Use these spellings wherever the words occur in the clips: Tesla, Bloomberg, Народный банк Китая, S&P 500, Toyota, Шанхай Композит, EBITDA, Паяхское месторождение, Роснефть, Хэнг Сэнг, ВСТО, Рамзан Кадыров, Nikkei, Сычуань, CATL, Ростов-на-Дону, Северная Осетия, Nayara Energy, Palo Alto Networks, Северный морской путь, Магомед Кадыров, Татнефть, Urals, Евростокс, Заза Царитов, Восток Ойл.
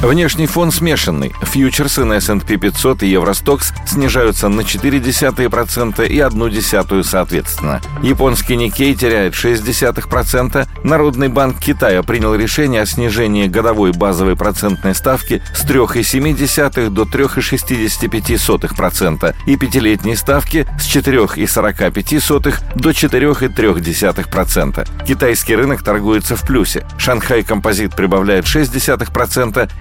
Внешний фон смешанный. Фьючерсы на S&P 500 и Евростокс снижаются на 0,4% и 0,1% соответственно. Японский Nikkei теряет 0,6%. Народный банк Китая принял решение о снижении годовой базовой процентной ставки с 3,7% до 3,65% и пятилетней ставки с 4,45% до 4,3%. Китайский рынок торгуется в плюсе. Шанхай Композит прибавляет 0,6%.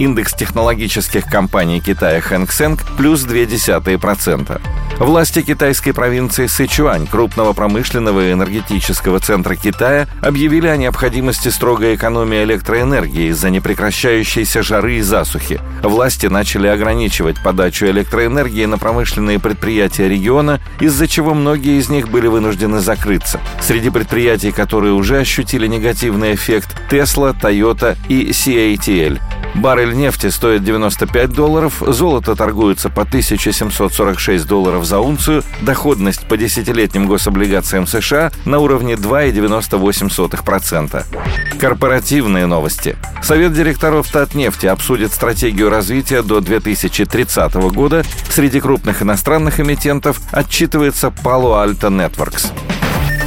Индекс технологических компаний Китая Хэнг Сэнг плюс 0,2%. Власти китайской провинции Сычуань, крупного промышленного и энергетического центра Китая, объявили о необходимости строгой экономии электроэнергии из-за непрекращающейся жары и засухи. Власти начали ограничивать подачу электроэнергии на промышленные предприятия региона, из-за чего многие из них были вынуждены закрыться. Среди предприятий, которые уже ощутили негативный эффект, Tesla, Toyota и CATL. Баррель нефти стоит $95, золото торгуется по $1746 за унцию, доходность по десятилетним гособлигациям США на уровне 2,98%. Корпоративные новости. Совет директоров Татнефти обсудит стратегию развития до 2030 года. Среди крупных иностранных эмитентов отчитывается Palo Alto Networks.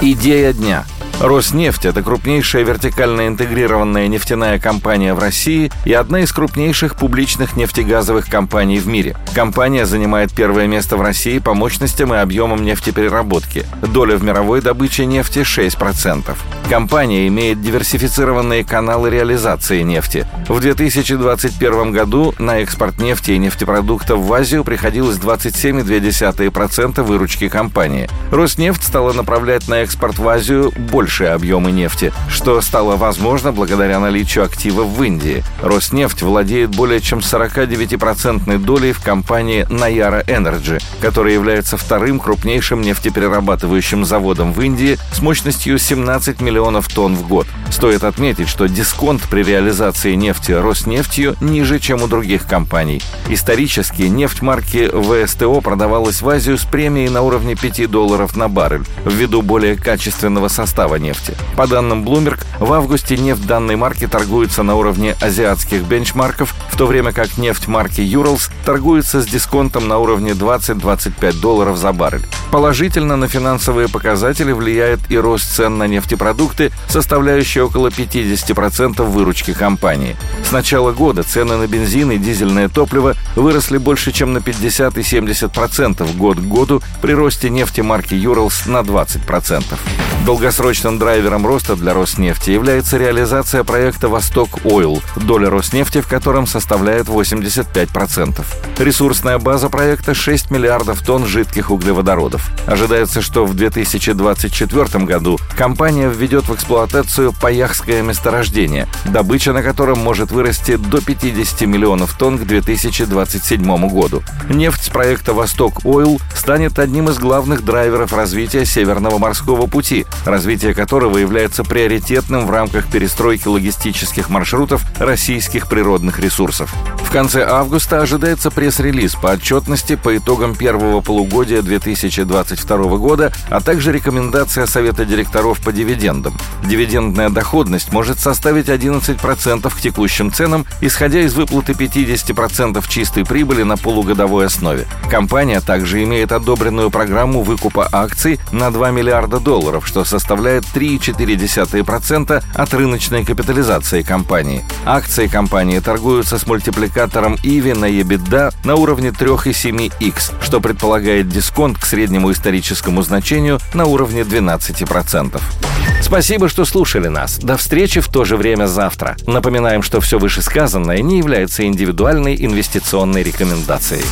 Идея дня. Роснефть – это крупнейшая вертикально интегрированная нефтяная компания в России и одна из крупнейших публичных нефтегазовых компаний в мире. Компания занимает первое место в России по мощностям и объемам нефтепереработки. Доля в мировой добыче нефти – 6%. Компания имеет диверсифицированные каналы реализации нефти. В 2021 году на экспорт нефти и нефтепродуктов в Азию приходилось 27,2% выручки компании. Роснефть стала направлять на экспорт в Азию большие объемы нефти, что стало возможно благодаря наличию активов в Индии. Роснефть владеет более чем 49% долей в компании Nayara Energy, которая является вторым крупнейшим нефтеперерабатывающим заводом в Индии с мощностью 17 миллионов тонн в год. Стоит отметить, что дисконт при реализации нефти Роснефтью ниже, чем у других компаний. Исторически нефть марки ВСТО продавалась в Азию с премией на уровне $5 на баррель, ввиду более качественного состава нефти. По данным Bloomberg, в августе нефть данной марки торгуется на уровне азиатских бенчмарков, в то время как нефть марки Urals торгуется с дисконтом на уровне $20-25 за баррель. Положительно на финансовые показатели влияет и рост цен на нефтепродукты, составляющий около 50% выручки компании. С начала года цены на бензин и дизельное топливо выросли больше, чем на 50 и 70% год к году при росте нефти марки Urals на 20%. Долгосрочным драйвером роста для Роснефти является реализация проекта «Восток Ойл», доля Роснефти в котором составляет 85%. Ресурсная база проекта – 6 миллиардов тонн жидких углеводородов. Ожидается, что в 2024 году компания введет в эксплуатацию Паяхское месторождение, добыча на котором может вырасти до 50 миллионов тонн к 2027 году. Нефть с проекта «Восток Ойл» станет одним из главных драйверов развития Северного морского пути, развитие которого является приоритетным в рамках перестройки логистических маршрутов российских природных ресурсов. В конце августа ожидается пресс-релиз по отчетности по итогам первого полугодия 2022 года, а также рекомендация Совета директоров по дивидендам. Дивидендная доходность может составить 11% к текущим ценам, исходя из выплаты 50% чистой прибыли на полугодовой основе. Компания также имеет одобренную программу выкупа акций на $2 миллиарда, что составляет 3,4% от рыночной капитализации компании. Акции компании торгуются с мультипликатором Иви на EBITDA на уровне 3,7x, что предполагает дисконт к среднему историческому значению на уровне 12%. Спасибо, что слушали нас. До встречи в то же время завтра. Напоминаем, что все вышесказанное не является индивидуальной инвестиционной рекомендацией.